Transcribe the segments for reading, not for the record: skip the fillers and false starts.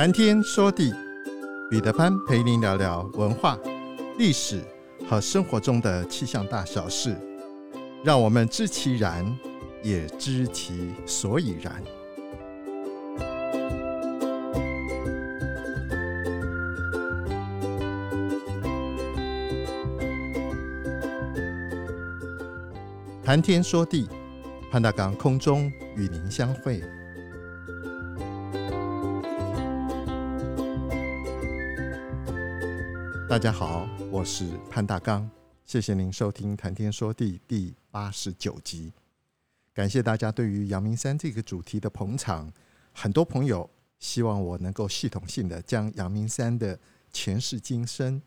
谈天说地，彼得潘陪您聊聊文化、历史和生活中的气象大小事，让我们知其然，也知其所以然。谈天说地，潘大港空中与您相会。大家好，我是潘大港，谢谢您收听谈天说地第89集。感谢大家对于阳明山这个主题的捧场，很多朋友希望我能够系统性的将阳明山的前世今生、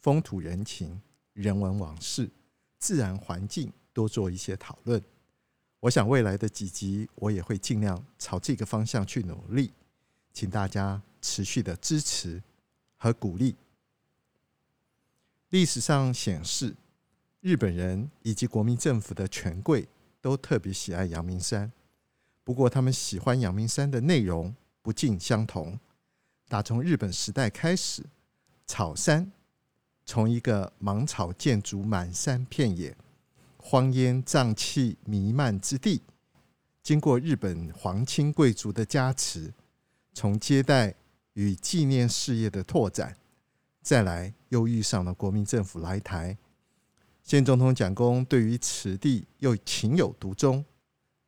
风土人情、人文往事、自然环境多做一些讨论。我想未来的几集我也会尽量朝这个方向去努力，请大家持续的支持和鼓励。历史上显示，日本人以及国民政府的权贵都特别喜爱阳明山，不过他们喜欢阳明山的内容不尽相同。打从日本时代开始，草山从一个芒草建筑满山遍野、荒烟瘴气弥漫之地，经过日本皇亲贵族的加持，从接待与纪念事业的拓展，再来又遇上了国民政府来台，现总统蒋公对于此地又情有独钟。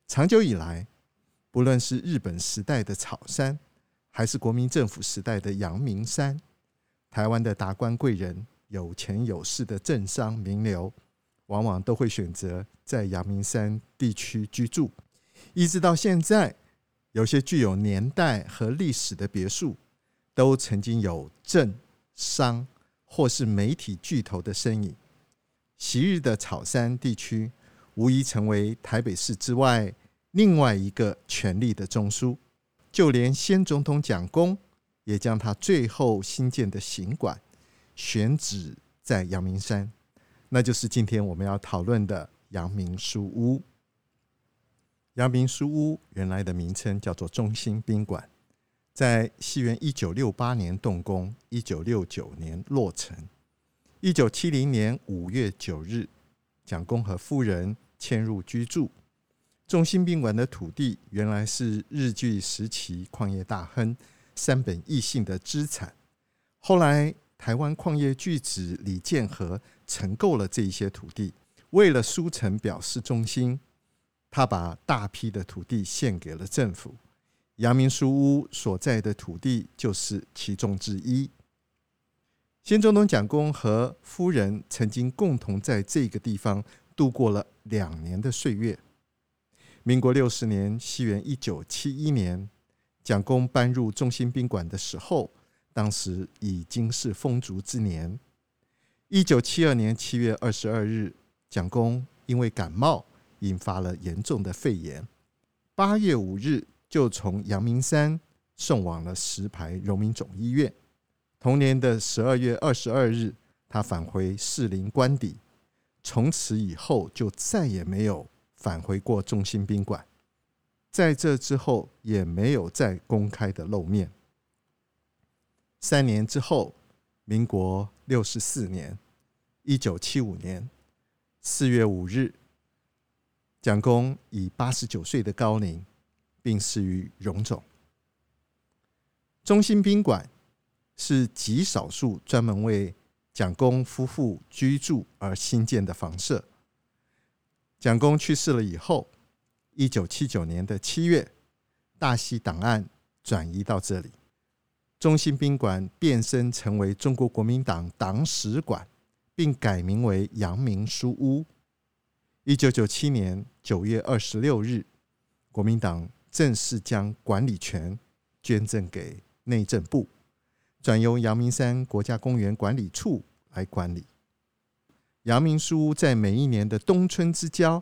长久以来，不论是日本时代的草山，还是国民政府时代的阳明山，台湾的达官贵人、有钱有势的政商名流往往都会选择在阳明山地区居住，一直到现在，有些具有年代和历史的别墅，都曾经有政商或是媒体巨头的身影。昔日的草山地区，无疑成为台北市之外另外一个权力的中枢。就连先总统蒋公也将他最后新建的行馆选址在阳明山，那就是今天我们要讨论的阳明书屋。阳明书屋原来的名称叫做中兴宾馆，在西元1968年动工，1969年落成。1970年5月9日，蒋公和夫人迁入居住。中兴宾馆的土地原来是日据时期矿业大亨山本义信的资产，后来台湾矿业巨子李建和承购了这些土地，为了书城表示忠心，他把大批的土地献给了政府，阳明书屋所在的土地就是其中之一。先总统蒋公和夫人曾经共同在这个地方度过了2年的岁月。民国60年，西元1971年，蒋公搬入中兴宾馆的时候，当时已经是风烛之年。1972年7月22日，蒋公因为感冒引发了严重的肺炎，8月5日就从阳明山送往了石牌荣民总医院。同年的12月22日，他返回士林官邸，从此以后就再也没有返回过中兴宾馆，在这之后也没有再公开的露面。3年之后，民国64年1975年4月5日，蒋公以89岁的高龄病逝于荣总。中兴宾馆是极少数专门为蒋公夫妇居住而新建的房舍。蒋公去世了以后，1979年的7月，大溪档案转移到这里。中兴宾馆变身成为中国国民党党史馆，并改名为阳明书屋。1997年9月26日，国民党正式将管理权捐赠给内政部，转由阳明山国家公园管理处来管理。阳明书屋在每一年的冬春之交，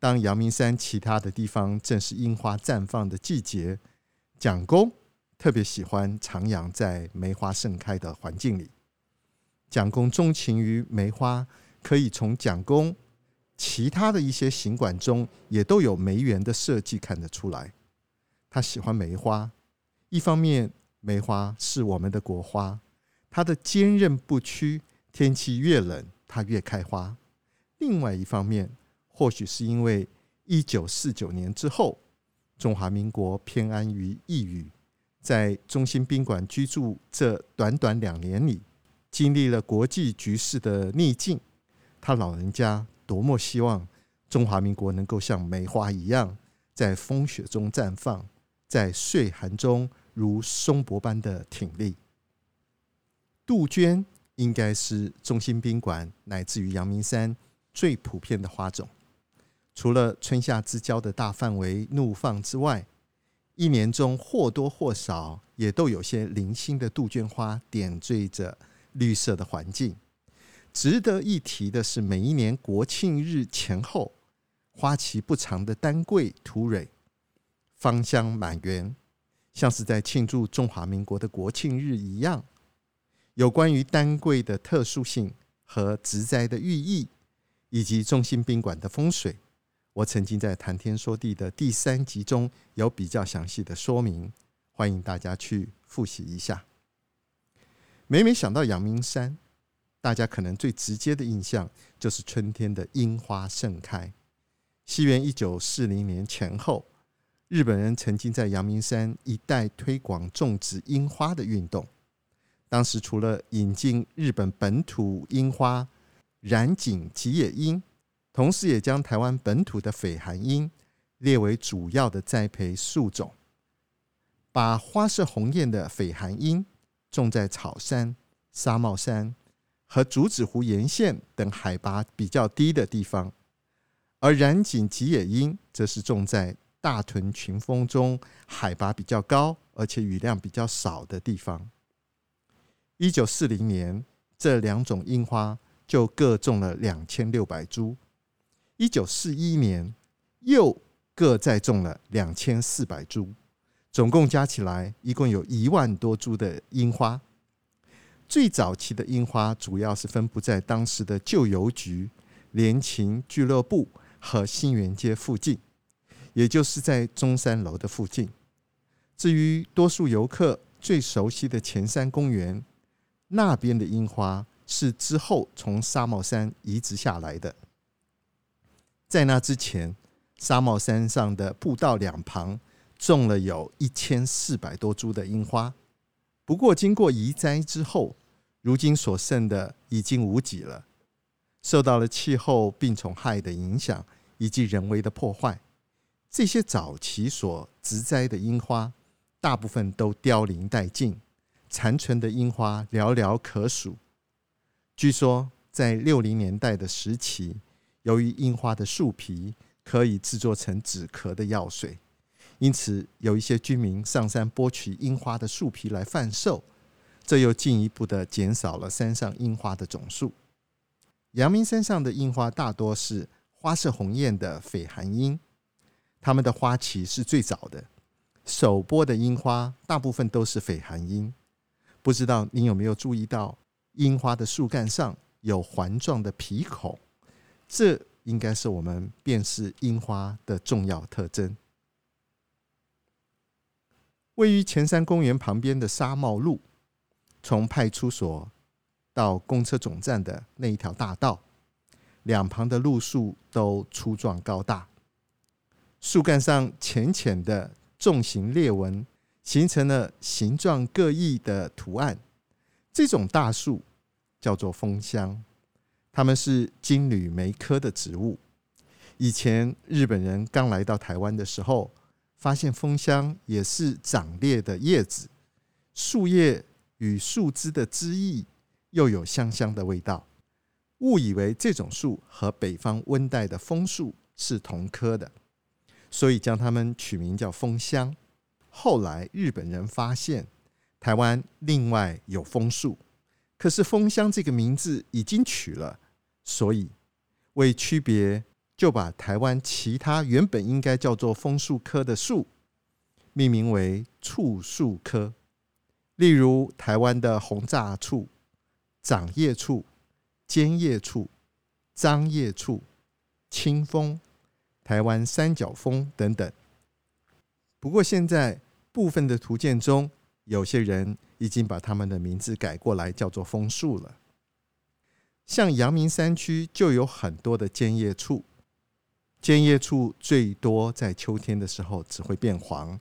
当阳明山其他的地方正是樱花绽放的季节，蒋公特别喜欢徜徉在梅花盛开的环境里。蒋公钟情于梅花，可以从蒋公其他的一些行馆中也都有梅园的设计看得出来。他喜欢梅花，一方面梅花是我们的国花，它的坚韧不屈，天气越冷它越开花。另外一方面，或许是因为1949年之后，中华民国偏安于一隅，在中心宾馆居住这短短2年里，经历了国际局势的逆境，他老人家多么希望中华民国能够像梅花一样，在风雪中绽放，在岁寒中如松柏般的挺立。杜鹃应该是中心宾馆乃至于阳明山最普遍的花种，除了春夏之交的大范围怒放之外，一年中或多或少也都有些零星的杜鹃花点缀着绿色的环境。值得一提的是，每一年国庆日前后，花期不长的丹桂突蕊芳香满园，像是在庆祝中华民国的国庆日一样。有关于丹桂的特殊性和植栽的寓意，以及中心宾馆的风水，我曾经在谈天说地的第3集中有比较详细的说明，欢迎大家去复习一下。每想到阳明山，大家可能最直接的印象就是春天的樱花盛开。西元1940年前后，日本人曾经在阳明山一带推广种植樱花的运动。当时除了引进日本本土樱花染井吉野樱，同时也将台湾本土的绯寒樱列为主要的栽培树种，把花色红艳的绯寒樱种在草山、沙帽山和竹子湖沿线等海拔比较低的地方，而染井吉野樱则是种在大屯群峰中海拔比较高而且雨量比较少的地方。1940年，这2种樱花就各种了2600株，1941年又各再种了2400株，总共加起来一共有1万多株的樱花。最早期的樱花主要是分布在当时的旧邮局、联勤俱乐部和新园街附近，也就是在中山楼的附近。至于多数游客最熟悉的前山公园，那边的樱花是之后从沙帽山移植下来的。在那之前，沙帽山上的步道两旁种了有1400多株的樱花，不过经过移栽之后，如今所剩的已经无几了。受到了气候病虫害的影响以及人为的破坏，这些早期所植栽的樱花大部分都凋零殆尽，残存的樱花寥寥可数。据说在60年代的时期，由于樱花的树皮可以制作成止咳的药水，因此有一些居民上山剥取樱花的树皮来贩售，这又进一步的减少了山上樱花的总数。阳明山上的樱花大多是花色红艳的绯寒樱，它们的花期是最早的，首播的樱花大部分都是绯寒樱。不知道您有没有注意到，樱花的树干上有环状的皮孔，这应该是我们辨识樱花的重要特征。位于前山公园旁边的沙帽路，从派出所到公车总站的那一条大道，两旁的路树都粗壮高大，树干上浅浅的纵形裂纹形成了形状各异的图案。这种大树叫做枫香，它们是金缕梅科的植物。以前日本人刚来到台湾的时候，发现枫香也是长裂的叶子，树叶与树枝的枝叶又有香香的味道，误以为这种树和北方温带的枫树是同科的，所以将它们取名叫枫香。后来日本人发现台湾另外有枫树，可是枫香这个名字已经取了，所以为区别，就把台湾其他原本应该叫做枫树科的树命名为触树科。例如台湾的红炸触、掌叶触、尖叶触、张叶触、青枫、台湾三角枫等等。不过现在部分的图鉴中有些人已经把他们的名字改过来叫做枫树了。像阳明山区就有很多的尖叶处，尖叶处最多在秋天的时候只会变黄。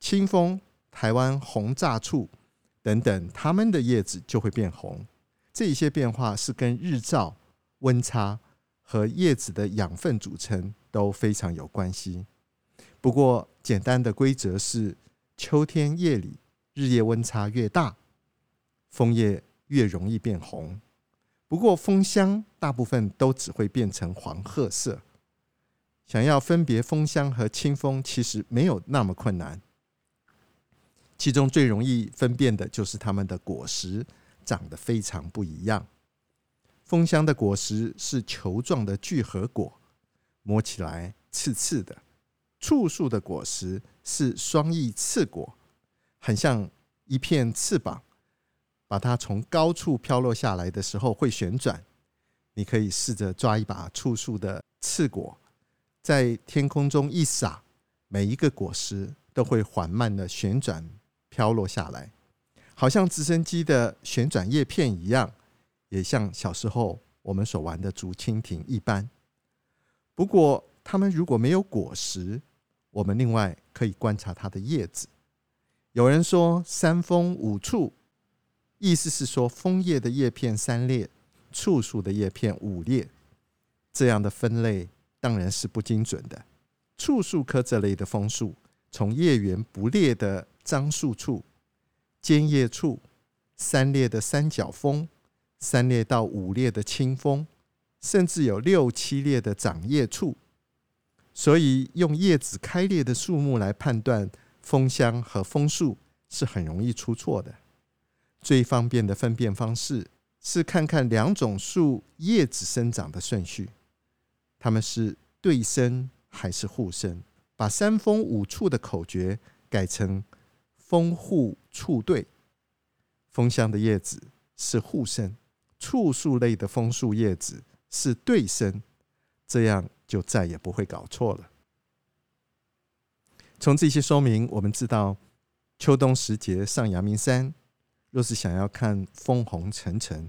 清风、台湾红炸处等等，它们的叶子就会变红。这些变化是跟日照、温差和叶子的养分组成都非常有关系。不过简单的规则是，秋天夜里日夜温差越大，枫叶越容易变红。不过枫香大部分都只会变成黄褐色。想要分别枫香和清风其实没有那么困难，其中最容易分辨的就是它们的果实长得非常不一样。枫香的果实是球状的聚合果，摸起来刺刺的。触树的果实是双翼刺果，很像一片翅膀，把它从高处飘落下来的时候会旋转。你可以试着抓一把触树的刺果，在天空中一撒，每一个果实都会缓慢的旋转飘落下来，好像直升机的旋转叶片一样，也像小时候我们所玩的竹蜻蜓一般。不过它们如果没有果实，我们另外可以观察它的叶子。有人说三枫五触，意思是说枫叶的叶片3列，触树的叶片5列。这样的分类当然是不精准的。触树科这类的枫树，从叶缘不裂的樟树处、尖叶处、3列的三角枫、3列到5列的清枫，甚至有6、7列的掌叶处。所以用叶子开裂的树木来判断枫香和枫树是很容易出错的。最方便的分辨方式是看看2种树叶子生长的顺序，它们是对生还是互生。把3枫5触的口诀改成枫互触对。枫香的叶子是互生，触树类的枫树叶子是对生，这样就再也不会搞错了。从这些说明我们知道，秋冬时节上阳明山，若是想要看枫红层层，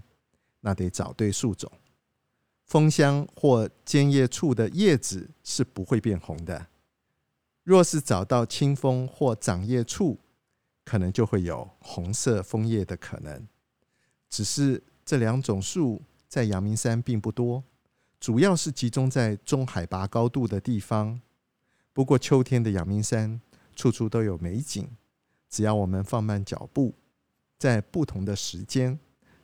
那得找对树种。枫香或尖叶处的叶子是不会变红的，若是找到清枫或掌叶处，可能就会有红色枫叶的可能。只是这2种树在阳明山并不多，主要是集中在中海拔高度的地方。不过秋天的阳明山处处都有美景，只要我们放慢脚步，在不同的时间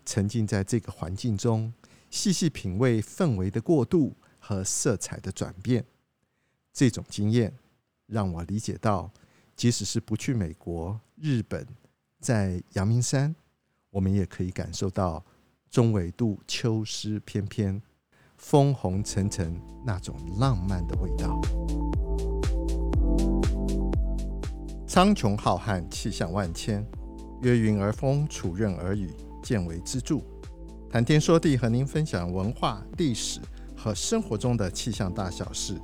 沉浸在这个环境中，细细品味氛围的过渡和色彩的转变。这种经验让我理解到，即使是不去美国、日本，在阳明山我们也可以感受到中纬度秋湿翩翩、枫红层层那种浪漫的味道。苍穹浩瀚，气象万千，约云而风，处任而雨，见微知著。谈天说地，和您分享文化、历史和生活中的气象大小事，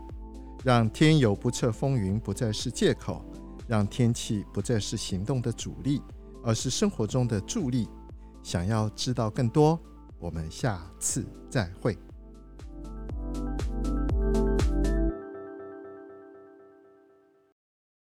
让天有不测风云不再是借口，让天气不再是行动的阻力，而是生活中的助力。想要知道更多，我们下次再会。